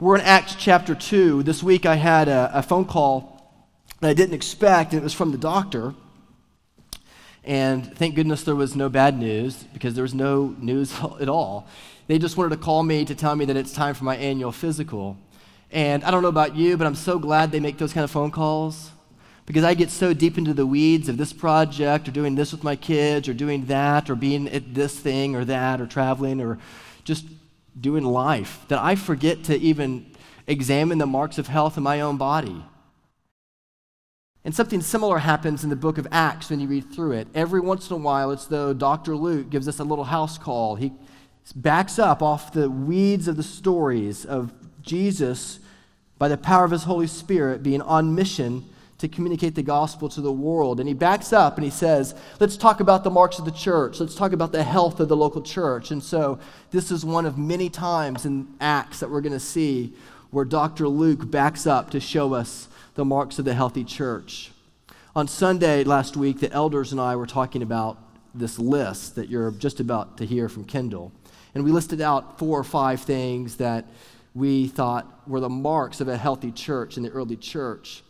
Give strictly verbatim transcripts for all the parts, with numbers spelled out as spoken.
We're in Acts chapter two. This week I had a, a phone call that I didn't expect, and it was from the doctor. And thank goodness there was no bad news, because there was no news at all. They just wanted to call me to tell me that it's time for my annual physical. And I don't know about you, but I'm so glad they make those kind of phone calls, because I get so deep into the weeds of this project or doing this with my kids or doing that or being at this thing or that or traveling or just doing life that I forget to even examine the marks of health in my own body. And something similar happens in the book of Acts when you read through it. Every once in a while, it's though Doctor Luke gives us a little house call. He backs up off the weeds of the stories of Jesus by the power of his Holy Spirit being on mission to communicate the gospel to the world. And he backs up and he says, let's talk about the marks of the church. Let's talk about the health of the local church. And so this is one of many times in Acts that we're going to see where Doctor Luke backs up to show us the marks of the healthy church. On Sunday last week, the elders and I were talking about this list that you're just about to hear from Kendall. And we listed out four or five things that we thought were the marks of a healthy church in the early church.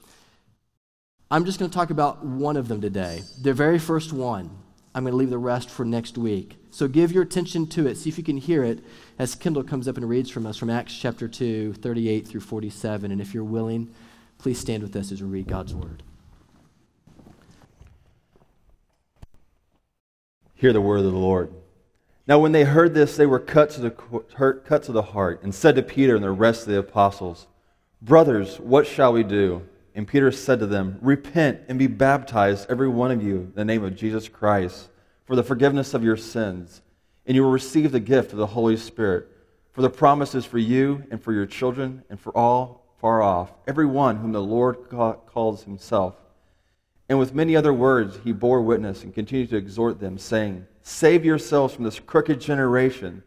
I'm just going to talk about one of them today, the very first one. I'm going to leave the rest for next week. So give your attention to it. See if you can hear it as Kendall comes up and reads from us from Acts chapter two, thirty-eight through forty-seven. And if you're willing, please stand with us as we read God's word. Hear the word of the Lord. Now when they heard this, they were cut to the, cut to the heart and said to Peter and the rest of the apostles, "Brothers, what shall we do?" And Peter said to them, "Repent and be baptized, every one of you, in the name of Jesus Christ, for the forgiveness of your sins, and you will receive the gift of the Holy Spirit. For the promise is for you and for your children and for all far off, everyone whom the Lord calls himself." And with many other words he bore witness and continued to exhort them, saying, "Save yourselves from this crooked generation."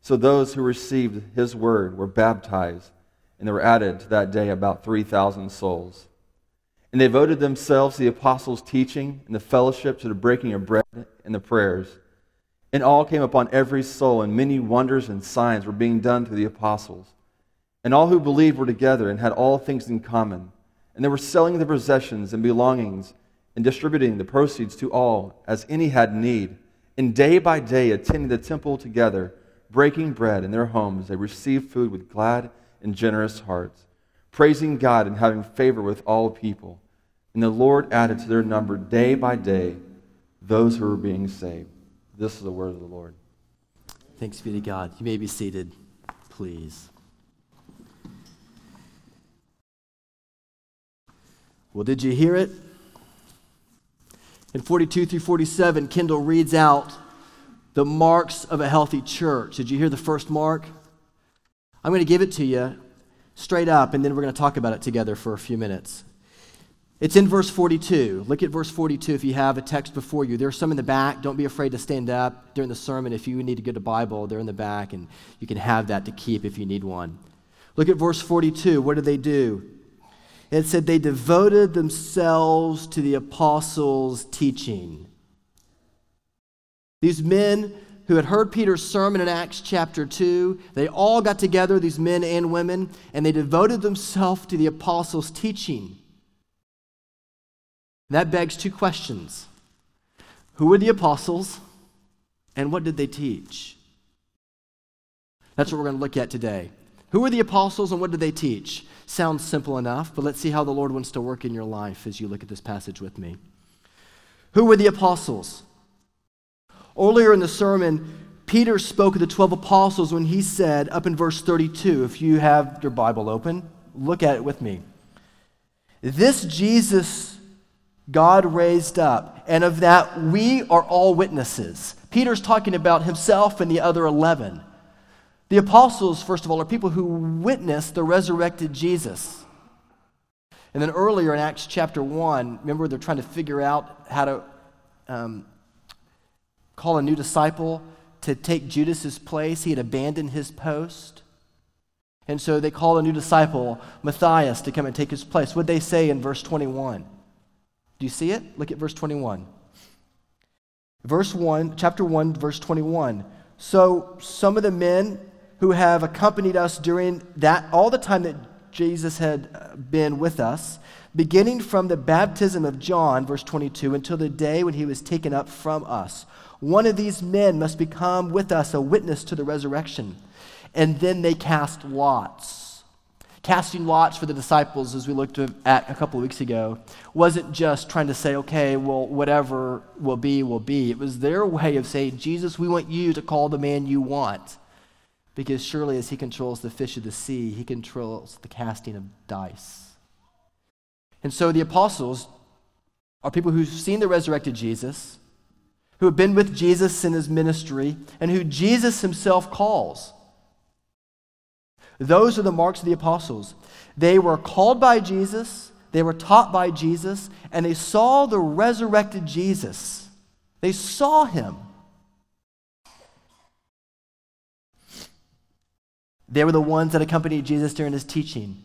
So those who received his word were baptized, and there were added to that day about three thousand souls. And they devoted themselves to the apostles' teaching and the fellowship, to the breaking of bread and the prayers. And all came upon every soul, and many wonders and signs were being done through the apostles. And all who believed were together and had all things in common. And they were selling their possessions and belongings and distributing the proceeds to all as any had need. And day by day attending the temple together, breaking bread in their homes, they received food with glad and generous hearts, praising God and having favor with all people. And the Lord added to their number day by day those who were being saved. This is the word of the Lord. Thanks be to God. You may be seated, please. Well, did you hear it? In forty-two through forty-seven, Kendall reads out the marks of a healthy church. Did you hear the first mark? I'm going to give it to you straight up, and then we're going to talk about it together for a few minutes. It's in verse forty-two. Look at verse forty-two if you have a text before you. There are some in the back. Don't be afraid to stand up during the sermon. If you need to get a Bible, they're in the back, and you can have that to keep if you need one. Look at verse forty-two. What do they do? It said they devoted themselves to the apostles' teaching. These men who had heard Peter's sermon in Acts chapter two, they all got together, these men and women, and they devoted themselves to the apostles' teaching. And that begs two questions. Who were the apostles, and what did they teach? That's what we're going to look at today. Who were the apostles, and what did they teach? Sounds simple enough, but let's see how the Lord wants to work in your life as you look at this passage with me. Who were the apostles? Earlier in the sermon, Peter spoke of the twelve apostles when he said, up in verse thirty-two, if you have your Bible open, look at it with me. "This Jesus God raised up, and of that we are all witnesses." Peter's talking about himself and the other eleven. The apostles, first of all, are people who witnessed the resurrected Jesus. And then earlier in Acts chapter one, remember they're trying to figure out how to... Um, call a new disciple to take Judas's place. He had abandoned his post. And so they called a new disciple, Matthias, to come and take his place. What did they say in verse twenty-one? Do you see it? Look at verse twenty-one. Verse one, chapter one, verse twenty-one. "So some of the men who have accompanied us during that all the time that Jesus had been with us, beginning from the baptism of John, verse twenty-two, until the day when he was taken up from us. One of these men must become with us a witness to the resurrection. And then they cast lots. Casting lots for the disciples, as we looked at a couple of weeks ago, wasn't just trying to say, okay, well, whatever will be, will be. It was their way of saying, Jesus, we want you to call the man you want. Because surely as he controls the fish of the sea, he controls the casting of dice. And so the apostles are people who've seen the resurrected Jesus, who have been with Jesus in his ministry, and who Jesus himself calls. Those are the marks of the apostles. They were called by Jesus, they were taught by Jesus, and they saw the resurrected Jesus. They saw him. They were the ones that accompanied Jesus during his teaching.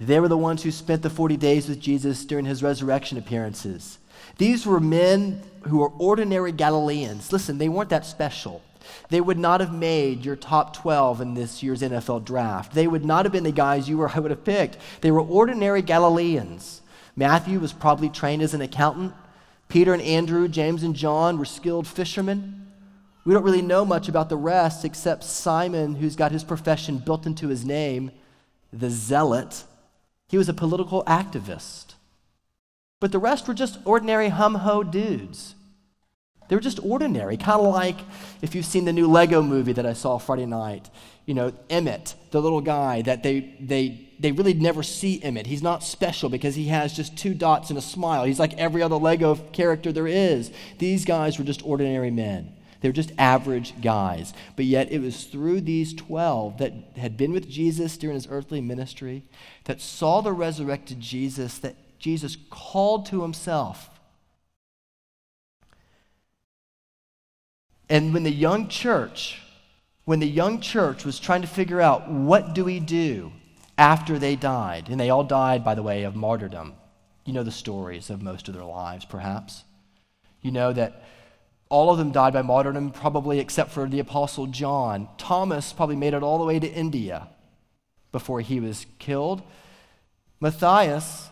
They were the ones who spent the forty days with Jesus during his resurrection appearances. These were men who were ordinary Galileans. Listen, they weren't that special. They would not have made your top twelve in this year's N F L draft. They would not have been the guys you or I would have picked. They were ordinary Galileans. Matthew was probably trained as an accountant. Peter and Andrew, James and John were skilled fishermen. We don't really know much about the rest except Simon, who's got his profession built into his name, the Zealot. He was a political activist. But the rest were just ordinary hum-ho dudes. They were just ordinary, kind of like if you've seen the new Lego movie that I saw Friday night. You know, Emmett, the little guy that they they they really never see Emmett. He's not special because he has just two dots and a smile. He's like every other Lego character there is. These guys were just ordinary men. They were just average guys. But yet it was through these twelve that had been with Jesus during his earthly ministry, that saw the resurrected Jesus, that Jesus called to himself. And when the young church, when the young church was trying to figure out what do we do after they died, and they all died, by the way, of martyrdom. You know the stories of most of their lives, perhaps. You know that all of them died by martyrdom, probably except for the Apostle John. Thomas probably made it all the way to India before he was killed. Matthias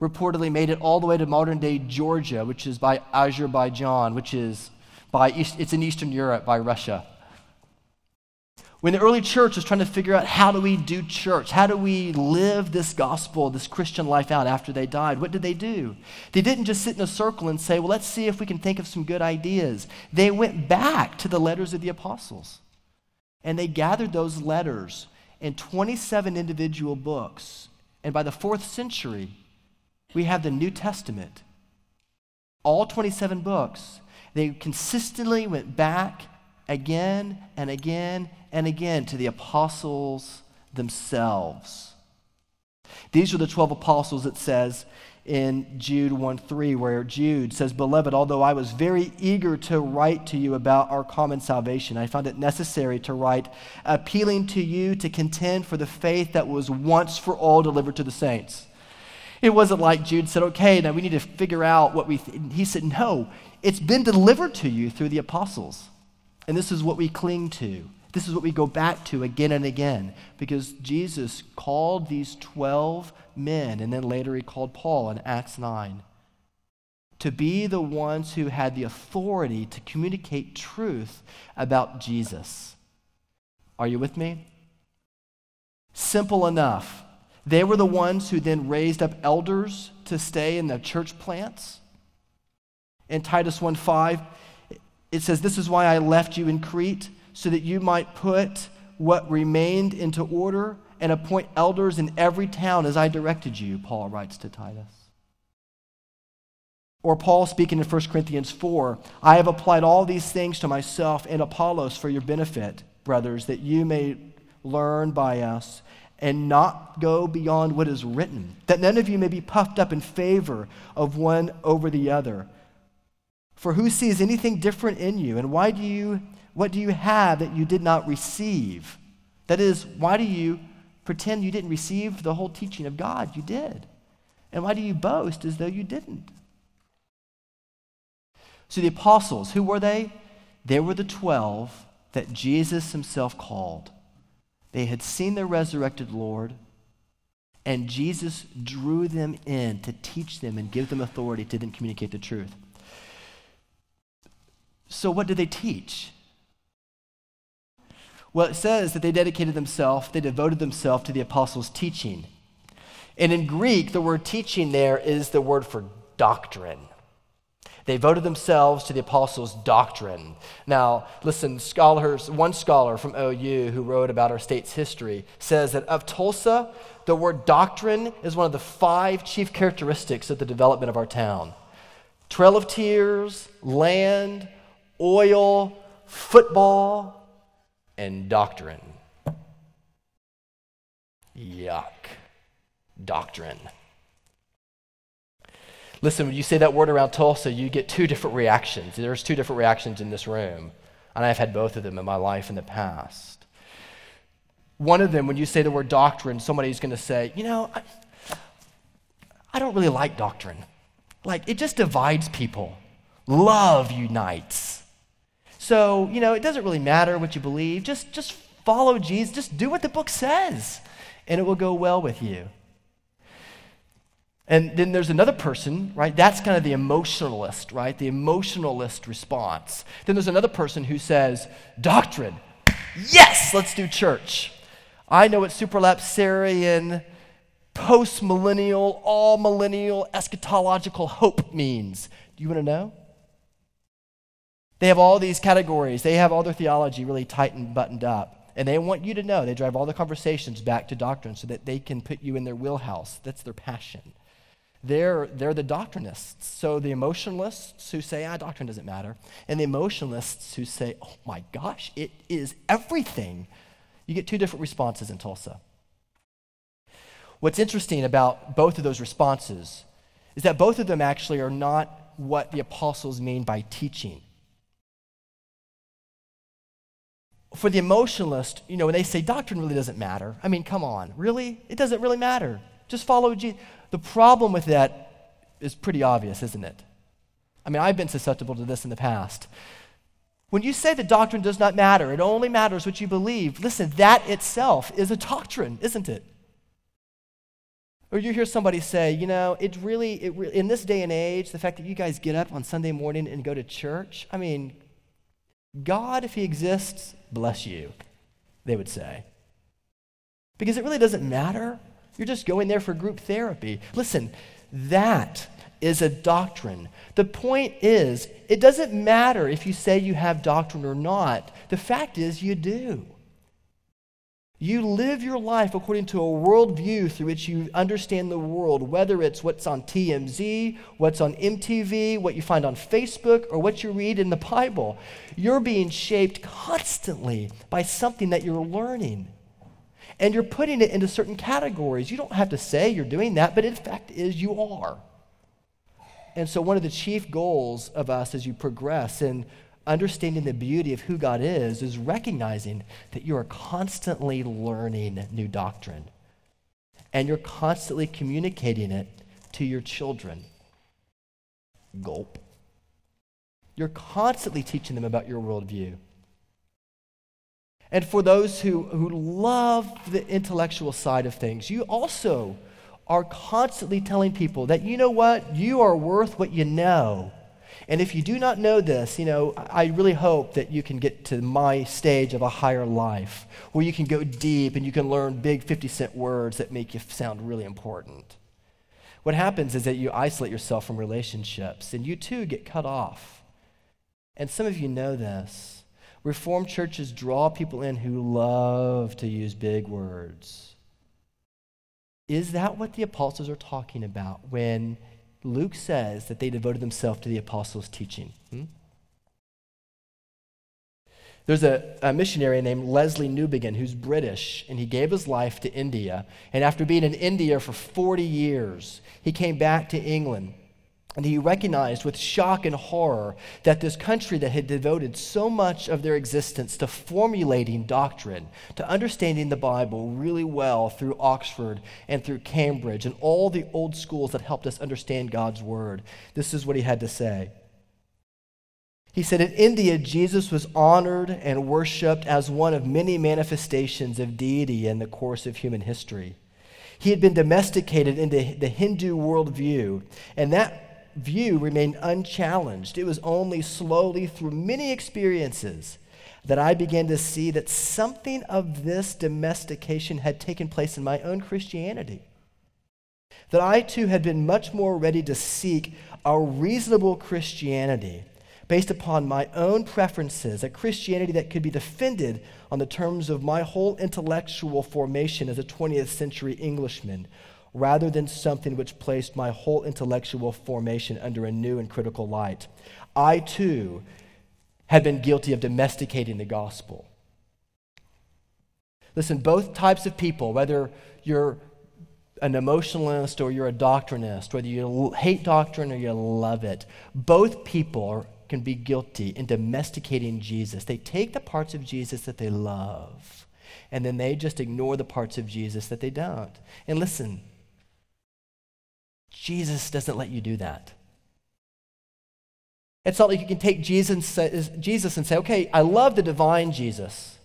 reportedly made it all the way to modern-day Georgia, which is by Azerbaijan, which is by East, it's in Eastern Europe, by Russia. When the early church was trying to figure out how do we do church, how do we live this gospel, this Christian life out after they died, what did they do? They didn't just sit in a circle and say, well, let's see if we can think of some good ideas. They went back to the letters of the apostles, and they gathered those letters in twenty-seven individual books. And by the fourth century, we have the New Testament. All twenty-seven books, they consistently went back again and again and again to the apostles themselves. These are the twelve apostles, it says in Jude one three, where Jude says, "Beloved, although I was very eager to write to you about our common salvation, I found it necessary to write, appealing to you to contend for the faith that was once for all delivered to the saints." It wasn't like Jude said, okay, now we need to figure out what we... Th-. He said, no, it's been delivered to you through the apostles. And this is what we cling to. This is what we go back to again and again, because Jesus called these twelve men, and then later he called Paul in Acts nine, to be the ones who had the authority to communicate truth about Jesus. Are you with me? Simple enough. They were the ones who then raised up elders to stay in the church plants. In Titus one five, it says, "This is why I left you in Crete, so that you might put what remained into order and appoint elders in every town as I directed you," Paul writes to Titus. Or Paul speaking in First Corinthians four, "I have applied all these things to myself and Apollos for your benefit, brothers, that you may learn by us and not go beyond what is written, that none of you may be puffed up in favor of one over the other. For who sees anything different in you, and why do you... what do you have that you did not receive?" That is, why do you pretend you didn't receive the whole teaching of God? You did. And why do you boast as though you didn't? So the apostles, who were they? They were the twelve that Jesus himself called. They had seen the resurrected Lord, and Jesus drew them in to teach them and give them authority to then communicate the truth. So what did they teach? Well, it says that they dedicated themselves, they devoted themselves to the apostles' teaching. And in Greek, the word teaching there is the word for doctrine. They devoted themselves to the apostles' doctrine. Now, listen, scholars, one scholar from O U who wrote about our state's history says that of Tulsa, the word doctrine is one of the five chief characteristics of the development of our town. Trail of Tears, land, oil, football, and doctrine. Yuck. Doctrine. Listen, when you say that word around Tulsa, you get two different reactions. There's two different reactions in this room, and I've had both of them in my life in the past. One of them, when you say the word doctrine, somebody's going to say, you know, I, I don't really like doctrine. Like, it just divides people. Love unites. So, you know, it doesn't really matter what you believe. Just, just follow Jesus. Just do what the book says, and it will go well with you. And then there's another person, right? That's kind of the emotionalist, right? The emotionalist response. Then there's another person who says, doctrine, yes, let's do church. I know it's superlapsarian, post-millennial, all-millennial, eschatological hope means. Do you want to know? They have all these categories. They have all their theology really tight and buttoned up. And they want you to know. They drive all the conversations back to doctrine so that they can put you in their wheelhouse. That's their passion. They're, they're the doctrinists. So the emotionalists who say, ah, doctrine doesn't matter. And the emotionalists who say, oh my gosh, it is everything. You get two different responses in Tulsa. What's interesting about both of those responses is that both of them actually are not what the apostles mean by teaching. For the emotionalist, you know, when they say doctrine really doesn't matter, I mean, come on, really? It doesn't really matter. Just follow Jesus. The problem with that is pretty obvious, isn't it? I mean, I've been susceptible to this in the past. When you say the doctrine does not matter, it only matters what you believe, listen, that itself is a doctrine, isn't it? Or you hear somebody say, you know, it really, it re- in this day and age, the fact that you guys get up on Sunday morning and go to church, I mean, God, if he exists, bless you, they would say. Because it really doesn't matter. You're just going there for group therapy. Listen, that is a doctrine. The point is, it doesn't matter if you say you have doctrine or not. The fact is, you do. You live your life according to a worldview through which you understand the world, whether it's what's on T M Z, what's on M T V, what you find on Facebook, or what you read in the Bible. You're being shaped constantly by something that you're learning. And you're putting it into certain categories. You don't have to say you're doing that, but in fact is you are. And so one of the chief goals of us as you progress in understanding the beauty of who God is, is recognizing that you are constantly learning new doctrine. And you're constantly communicating it to your children. Gulp. You're constantly teaching them about your worldview. And for those who, who love the intellectual side of things, you also are constantly telling people that, you know what, you are worth what you know. And if you do not know this, you know, I really hope that you can get to my stage of a higher life where you can go deep and you can learn big fifty-cent words that make you sound really important. What happens is that you isolate yourself from relationships and you too get cut off. And some of you know this. Reformed churches draw people in who love to use big words. Is that what the apostles are talking about when Luke says that they devoted themselves to the apostles' teaching? Hmm? There's a, a missionary named Leslie Newbigin who's British, and he gave his life to India. And after being in India for forty years, he came back to England, and he recognized with shock and horror that this country that had devoted so much of their existence to formulating doctrine, to understanding the Bible really well through Oxford and through Cambridge and all the old schools that helped us understand God's word. This is what he had to say. He said, in India, Jesus was honored and worshiped as one of many manifestations of deity in the course of human history. He had been domesticated into the Hindu worldview, and that view remained unchallenged. It was only slowly through many experiences that I began to see that something of this domestication had taken place in my own Christianity. That I too had been much more ready to seek a reasonable Christianity based upon my own preferences, a Christianity that could be defended on the terms of my whole intellectual formation as a twentieth century Englishman, rather than something which placed my whole intellectual formation under a new and critical light. I too had been guilty of domesticating the gospel. Listen, both types of people, whether you're an emotionalist or you're a doctrinist, whether you hate doctrine or you love it, both people are, can be guilty in domesticating Jesus. They take the parts of Jesus that they love, and then they just ignore the parts of Jesus that they don't. And listen, Jesus doesn't let you do that. It's not like you can take Jesus and say, okay, I love the divine Jesus.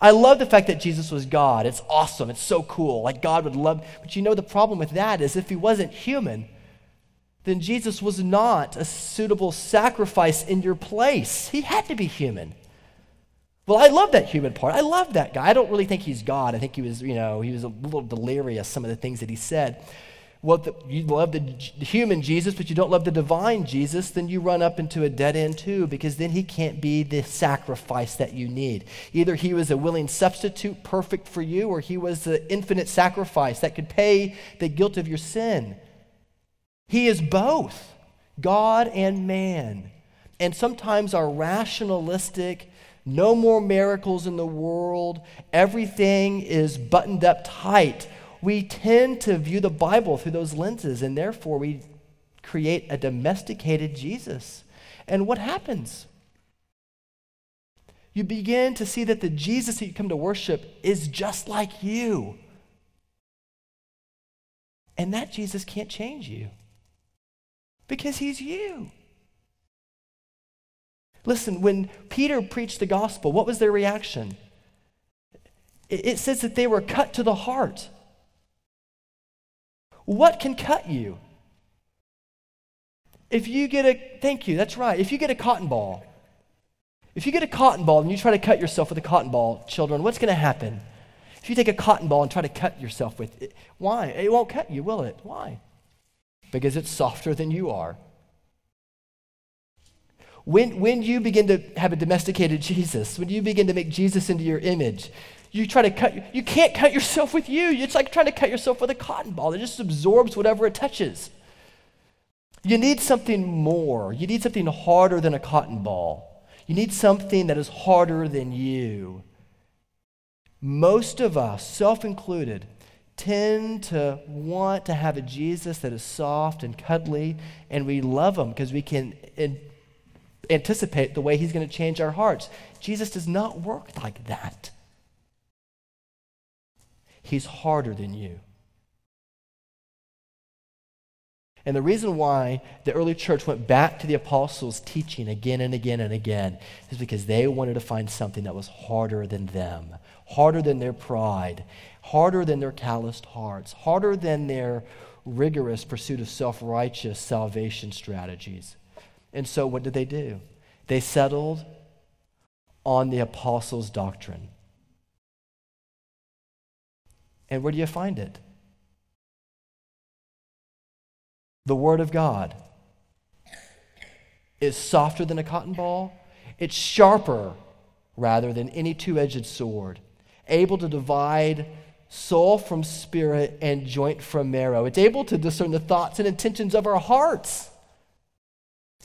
I love the fact that Jesus was God. It's awesome. It's so cool. Like God would love. But you know the problem with that is if he wasn't human, then Jesus was not a suitable sacrifice in your place. He had to be human. Well, I love that human part. I love that guy. I don't really think he's God. I think he was, you know, he was a little delirious, some of the things that he said. Well, the, you love the, the human Jesus, but you don't love the divine Jesus, then you run up into a dead end too, because then he can't be the sacrifice that you need. Either he was a willing substitute perfect for you, or he was the infinite sacrifice that could pay the guilt of your sin. He is both God and man. And sometimes our rationalistic, no more miracles in the world, everything is buttoned up tight, we tend to view the Bible through those lenses, and therefore we create a domesticated Jesus. And what happens? You begin to see that the Jesus that you come to worship is just like you. And that Jesus can't change you because he's you. Listen, when Peter preached the gospel, what was their reaction? It says that they were cut to the heart. What can cut you? If you get a, thank you, that's right. If you get a cotton ball, if you get a cotton ball and you try to cut yourself with a cotton ball, children, what's going to happen? If you take a cotton ball and try to cut yourself with it, why? It won't cut you, will it? Why? Because it's softer than you are. When, when you begin to have a domesticated Jesus, when you begin to make Jesus into your image, you try to cut, you can't cut yourself with you. It's like trying to cut yourself with a cotton ball. It just absorbs whatever it touches. You need something more. You need something harder than a cotton ball. You need something that is harder than you. Most of us, self-included, tend to want to have a Jesus that is soft and cuddly, and we love him because we can an- anticipate the way he's going to change our hearts. Jesus does not work like that. He's harder than you. And the reason why the early church went back to the apostles' teaching again and again and again is because they wanted to find something that was harder than them, harder than their pride, harder than their calloused hearts, harder than their rigorous pursuit of self-righteous salvation strategies. And so what did they do? They settled on the apostles' doctrine. And where do you find it? The Word of God is softer than a cotton ball. It's sharper, rather, than any two-edged sword, able to divide soul from spirit and joint from marrow. It's able to discern the thoughts and intentions of our hearts.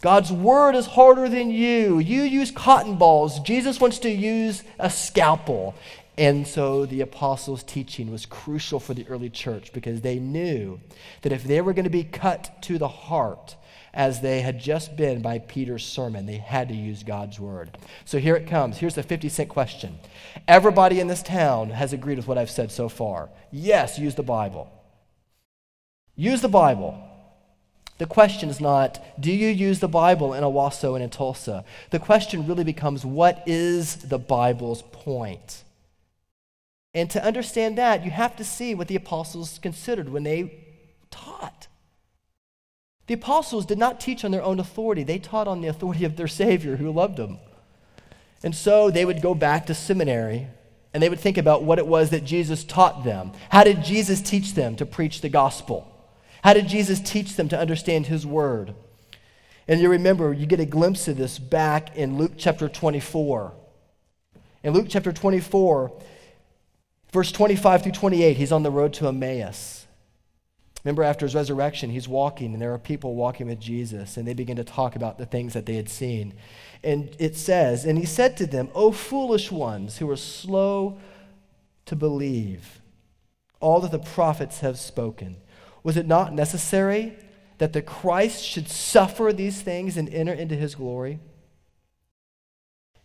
God's Word is harder than you. You use cotton balls. Jesus wants to use a scalpel. And so the apostles' teaching was crucial for the early church because they knew that if they were going to be cut to the heart, as they had just been by Peter's sermon, they had to use God's Word. So here it comes. Here's the fifty cent question. Everybody in this town has agreed with what I've said so far. Yes, use the Bible. Use the Bible. The question is not, do you use the Bible in Owasso and in Tulsa? The question really becomes, what is the Bible's point? And to understand that, you have to see what the apostles considered when they taught. The apostles did not teach on their own authority. They taught on the authority of their Savior who loved them. And so they would go back to seminary and they would think about what it was that Jesus taught them. How did Jesus teach them to preach the gospel? How did Jesus teach them to understand his word? And you remember, you get a glimpse of this back in Luke chapter twenty-four. In Luke chapter twenty-four, verse twenty-five through twenty-eight, he's on the road to Emmaus. Remember, after his resurrection, he's walking, and there are people walking with Jesus, and they begin to talk about the things that they had seen. And it says, and he said to them, "O foolish ones who are slow to believe all that the prophets have spoken, was it not necessary that the Christ should suffer these things and enter into his glory?"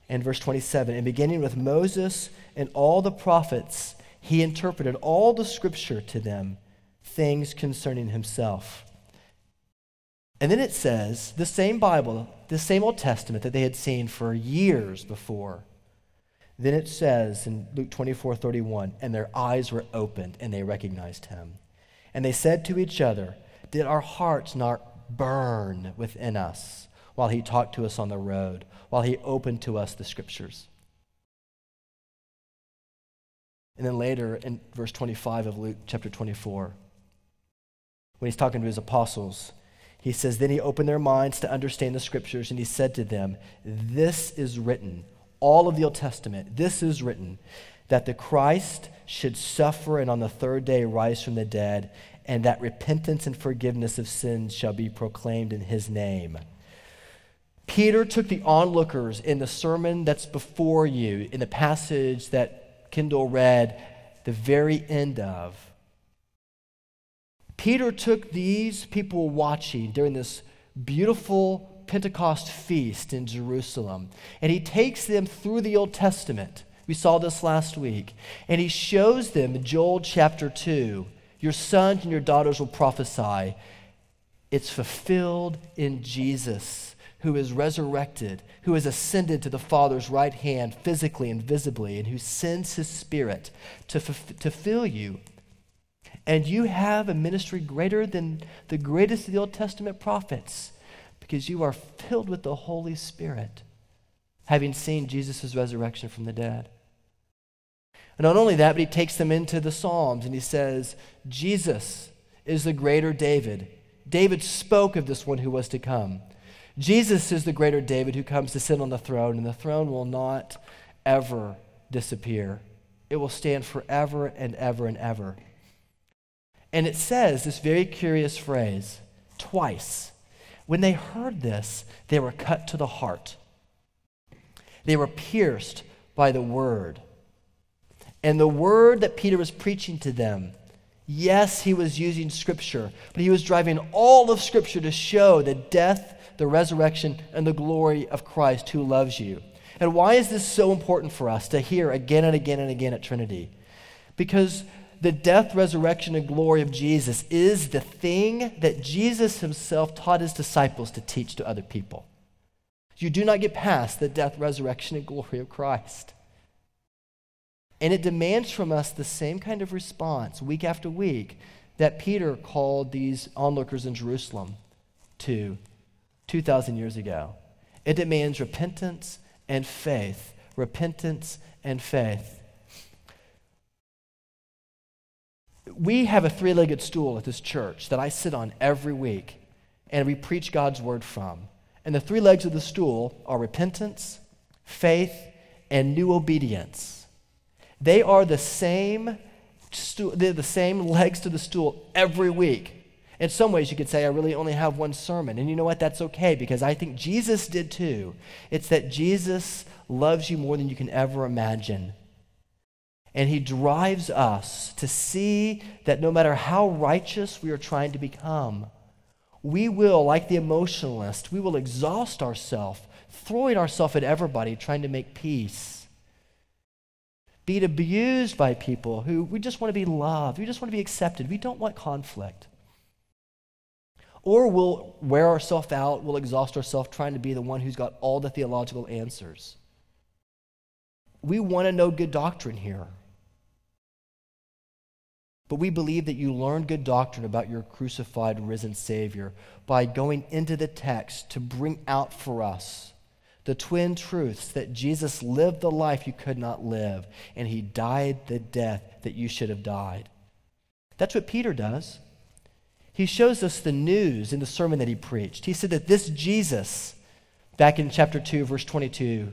And verse twenty-seven, and beginning with Moses and all the prophets, he interpreted all the scripture to them, things concerning himself. And then it says, the same Bible, the same Old Testament that they had seen for years before. Then it says in Luke twenty-four thirty-one, and their eyes were opened and they recognized him. And they said to each other, "Did our hearts not burn within us while he talked to us on the road, while he opened to us the scriptures?" And then later in verse twenty-five of Luke chapter twenty-four, when he's talking to his apostles, he says, "Then he opened their minds to understand the scriptures, and he said to them, 'This is written,'" all of the Old Testament, "this is written, that the Christ should suffer and on the third day rise from the dead, and that repentance and forgiveness of sins shall be proclaimed in his name." Peter took the onlookers in the sermon that's before you, in the passage that Kendall read, the very end of. Peter took these people watching during this beautiful Pentecost feast in Jerusalem, and he takes them through the Old Testament. We saw this last week. And he shows them Joel chapter two, "Your sons and your daughters will prophesy." It's fulfilled in Jesus, who is resurrected, who has ascended to the Father's right hand physically and visibly, and who sends his Spirit to, f- to fill you. And you have a ministry greater than the greatest of the Old Testament prophets, because you are filled with the Holy Spirit, having seen Jesus' resurrection from the dead. And not only that, but he takes them into the Psalms and he says, Jesus is the greater David. David spoke of this one who was to come. Jesus is the greater David who comes to sit on the throne, and the throne will not ever disappear. It will stand forever and ever and ever. And it says this very curious phrase, twice. When they heard this, they were cut to the heart. They were pierced by the word. And the word that Peter was preaching to them, yes, he was using Scripture, but he was driving all of Scripture to show the death, the resurrection, and the glory of Christ who loves you. And why is this so important for us to hear again and again and again at Trinity? Because the death, resurrection, and glory of Jesus is the thing that Jesus himself taught his disciples to teach to other people. You do not get past the death, resurrection, and glory of Christ. And it demands from us the same kind of response week after week that Peter called these onlookers in Jerusalem to two thousand years ago. It demands repentance and faith, repentance and faith. We have a three-legged stool at this church that I sit on every week, and we preach God's word from. And the three legs of the stool are repentance, faith, and new obedience. They are the same stu- they're the same legs to the stool every week. In some ways, you could say, I really only have one sermon. And you know what? That's okay, because I think Jesus did too. It's that Jesus loves you more than you can ever imagine. And he drives us to see that no matter how righteous we are trying to become, we will, like the emotionalist, we will exhaust ourselves, throwing ourselves at everybody, trying to make peace. Being abused by people who we just want to be loved. We just want to be accepted. We don't want conflict. Or we'll wear ourselves out, we'll exhaust ourselves trying to be the one who's got all the theological answers. We want to know good doctrine here. But we believe that you learn good doctrine about your crucified, risen Savior by going into the text to bring out for us the twin truths that Jesus lived the life you could not live, and he died the death that you should have died. That's what Peter does. He shows us the news in the sermon that he preached. He said that this Jesus, back in chapter two, verse twenty-two,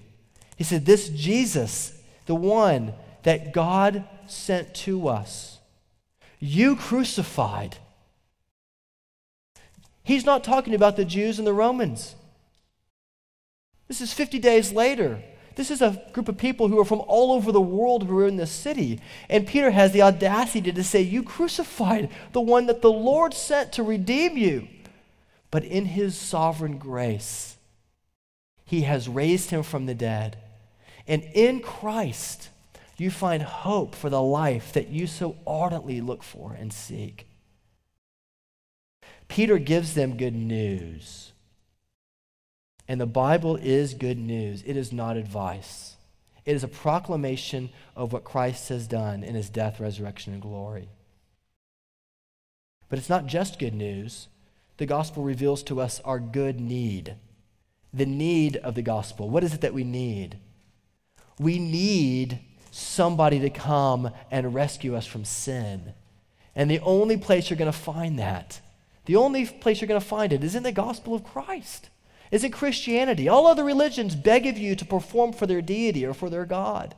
he said, this Jesus, the one that God sent to us, you crucified. He's not talking about the Jews and the Romans. This is fifty days later. This is a group of people who are from all over the world who are in this city. And Peter has the audacity to say, you crucified the one that the Lord sent to redeem you. But in his sovereign grace, he has raised him from the dead. And in Christ, you find hope for the life that you so ardently look for and seek. Peter gives them good news. And the Bible is good news. It is not advice. It is a proclamation of what Christ has done in his death, resurrection, and glory. But it's not just good news. The gospel reveals to us our good need, the need of the gospel. What is it that we need? We need somebody to come and rescue us from sin. And the only place you're going to find that, the only place you're going to find it is in the gospel of Christ. Is it Christianity? All other religions beg of you to perform for their deity or for their God.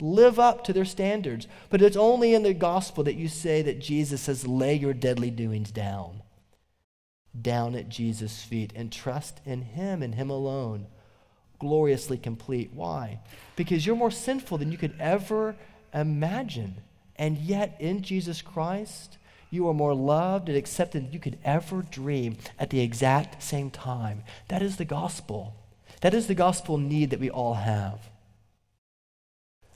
Live up to their standards. But it's only in the gospel that you say that Jesus says, lay your deadly doings down. Down at Jesus' feet and trust in him and him alone. Gloriously complete. Why? Because you're more sinful than you could ever imagine. And yet in Jesus Christ, you are more loved and accepted than you could ever dream at the exact same time. That is the gospel. That is the gospel need that we all have.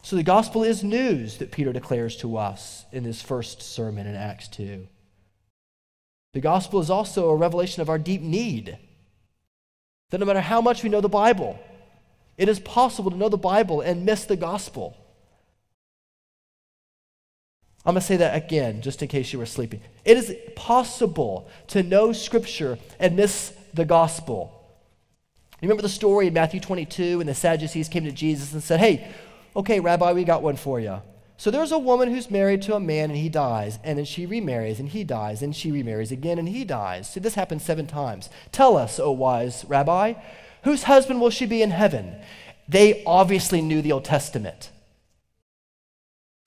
So the gospel is news that Peter declares to us in his first sermon in Acts two. The gospel is also a revelation of our deep need. That no matter how much we know the Bible, it is possible to know the Bible and miss the gospel. I'm going to say that again, just in case you were sleeping. It is possible to know Scripture and miss the gospel. You remember the story in Matthew twenty-two when the Sadducees came to Jesus and said, hey, okay, Rabbi, we got one for you. So there's a woman who's married to a man and he dies, and then she remarries and he dies, and she remarries again and he dies. See, this happened seven times. Tell us, O wise Rabbi, whose husband will she be in heaven? They obviously knew the Old Testament.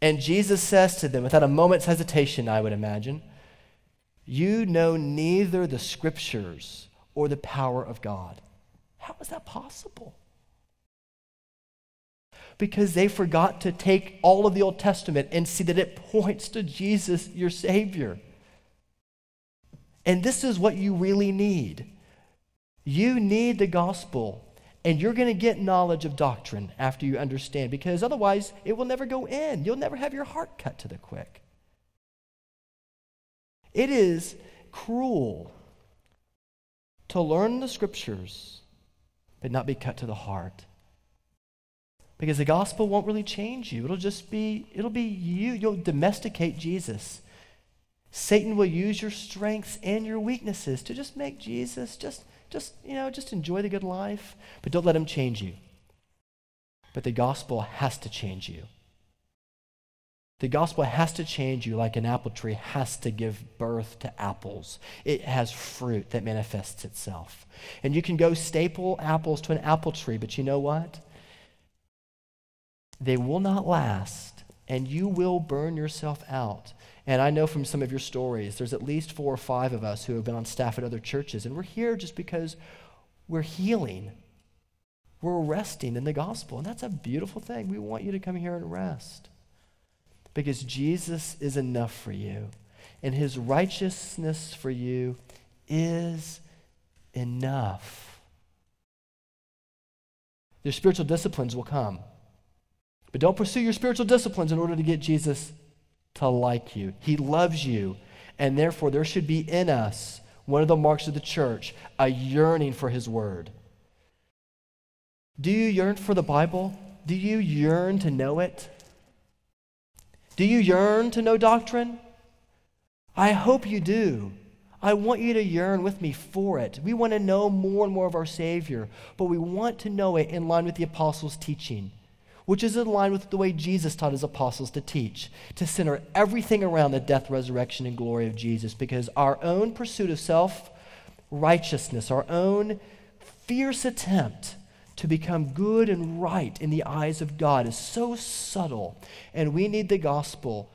And Jesus says to them, without a moment's hesitation, I would imagine, you know neither the Scriptures or the power of God. How is that possible? Because they forgot to take all of the Old Testament and see that it points to Jesus, your Savior. And this is what you really need. You need the gospel. And you're going to get knowledge of doctrine after you understand, because otherwise it will never go in. You'll never have your heart cut to the quick. It is cruel to learn the Scriptures but not be cut to the heart, because the gospel won't really change you. It'll just be, it'll be you. You'll domesticate Jesus. Satan will use your strengths and your weaknesses to just make Jesus just... Just, you know, just enjoy the good life, but don't let him change you. But the gospel has to change you. The gospel has to change you like an apple tree has to give birth to apples. It has fruit that manifests itself. And you can go staple apples to an apple tree, but you know what? They will not last, and you will burn yourself out. And I know from some of your stories, there's at least four or five of us who have been on staff at other churches, and we're here just because we're healing. We're resting in the gospel, and that's a beautiful thing. We want you to come here and rest because Jesus is enough for you, and his righteousness for you is enough. Your spiritual disciplines will come, but don't pursue your spiritual disciplines in order to get Jesus to like you. He loves you, and therefore there should be in us one of the marks of the church, a yearning for his word. Do you yearn for the Bible? Do you yearn to know it? Do you yearn to know doctrine? I hope you do. I want you to yearn with me for it. We want to know more and more of our Savior, but we want to know it in line with the apostles' teaching, which is in line with the way Jesus taught his apostles to teach, to center everything around the death, resurrection, and glory of Jesus, because our own pursuit of self-righteousness, our own fierce attempt to become good and right in the eyes of God is so subtle, and we need the gospel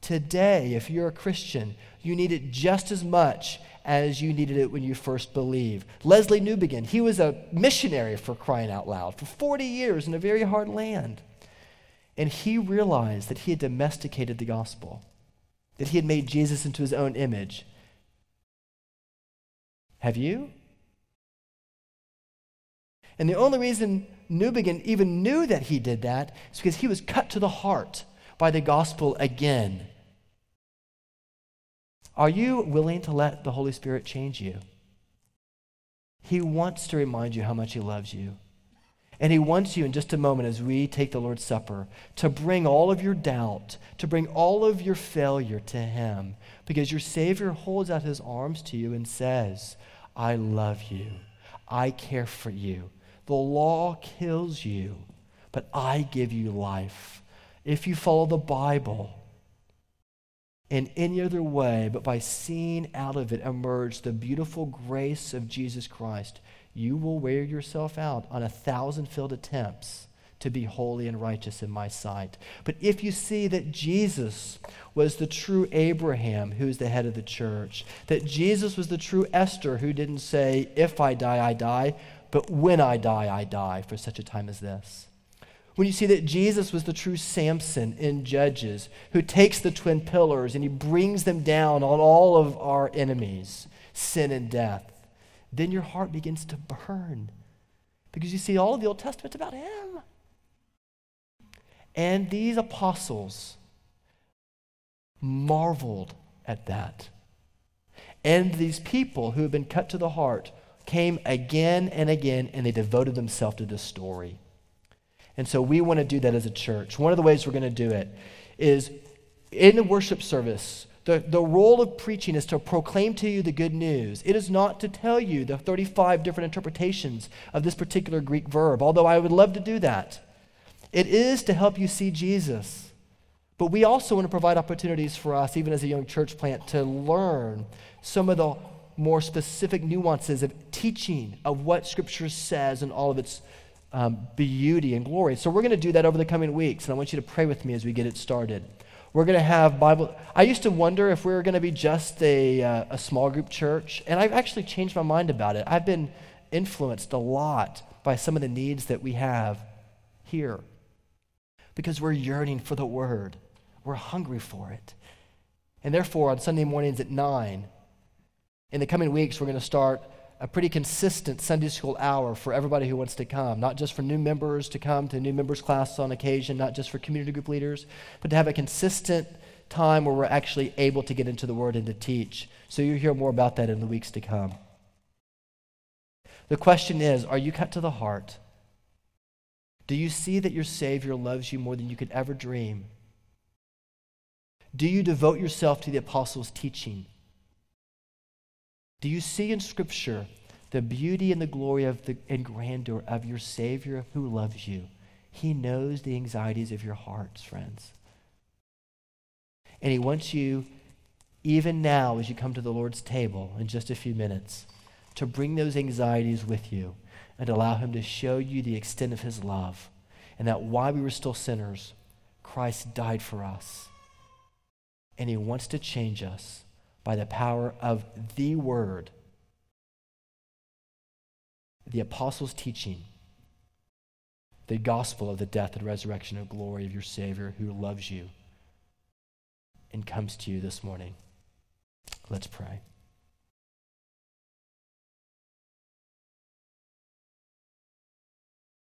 today. If you're a Christian, you need it just as much as you needed it when you first believed. Leslie Newbigin, he was a missionary, for crying out loud, for forty years in a very hard land, and he realized that he had domesticated the gospel, that he had made Jesus into his own image. Have you? And the only reason Newbigin even knew that he did that is because he was cut to the heart by the gospel again. Are you willing to let the Holy Spirit change you? He wants to remind you how much he loves you. And he wants you in just a moment, as we take the Lord's Supper, to bring all of your doubt, to bring all of your failure to him, because your Savior holds out his arms to you and says, I love you. I care for you. The law kills you, but I give you life. If you follow the Bible in any other way, but by seeing out of it emerge the beautiful grace of Jesus Christ, you will wear yourself out on a thousand failed attempts to be holy and righteous in my sight. But if you see that Jesus was the true Abraham, who is the head of the church, that Jesus was the true Esther, who didn't say, if I die, I die, but when I die, I die for such a time as this. When you see that Jesus was the true Samson in Judges, who takes the twin pillars and he brings them down on all of our enemies, sin and death, then your heart begins to burn, because you see all of the Old Testament's about him. And these apostles marveled at that. And these people who had been cut to the heart came again and again, and they devoted themselves to this story. And so we want to do that as a church. One of the ways we're going to do it is in the worship service. The, the role of preaching is to proclaim to you the good news. It is not to tell you the thirty-five different interpretations of this particular Greek verb, although I would love to do that. It is to help you see Jesus. But we also want to provide opportunities for us, even as a young church plant, to learn some of the more specific nuances of teaching, of what Scripture says and all of its um, beauty and glory. So we're going to do that over the coming weeks, and I want you to pray with me as we get it started. We're going to have Bible. I used to wonder if we were going to be just a, uh, a small group church, and I've actually changed my mind about it. I've been influenced a lot by some of the needs that we have here, because we're yearning for the Word. We're hungry for it. And therefore, on Sunday mornings at nine, in the coming weeks, we're going to start a pretty consistent Sunday school hour for everybody who wants to come, not just for new members to come to new members' class on occasion, not just for community group leaders, but to have a consistent time where we're actually able to get into the Word and to teach. So you'll hear more about that in the weeks to come. The question is, are you cut to the heart? Do you see that your Savior loves you more than you could ever dream? Do you devote yourself to the apostles' teaching? Do you see in Scripture the beauty and the glory of the, and grandeur of your Savior who loves you? He knows the anxieties of your hearts, friends. And he wants you, even now as you come to the Lord's table in just a few minutes, to bring those anxieties with you, and allow him to show you the extent of his love, and that while we were still sinners, Christ died for us. And he wants to change us by the power of the Word, the apostles' teaching, the gospel of the death and resurrection and glory of your Savior who loves you and comes to you this morning. Let's pray.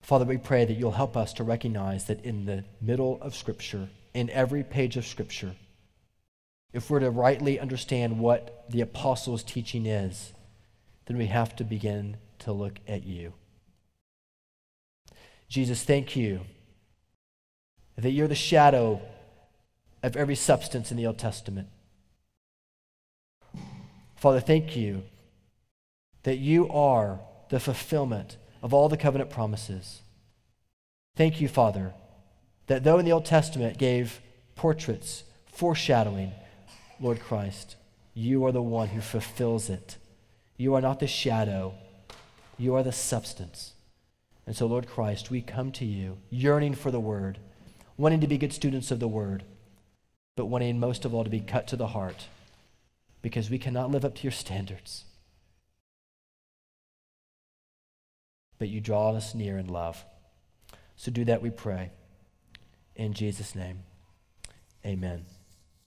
Father, we pray that you'll help us to recognize that in the middle of Scripture, in every page of Scripture, If we're to rightly understand what the apostles' teaching is, then we have to begin to look at you. Jesus, thank you that you're the shadow of every substance in the Old Testament. Father, thank you that you are the fulfillment of all the covenant promises. Thank you, Father, that though in the Old Testament gave portraits, foreshadowing, Lord Christ, you are the one who fulfills it. You are not the shadow. You are the substance. And so, Lord Christ, we come to you yearning for the word, wanting to be good students of the word, but wanting most of all to be cut to the heart because we cannot live up to your standards. But you draw us near in love. So do that, we pray. In Jesus' name, amen.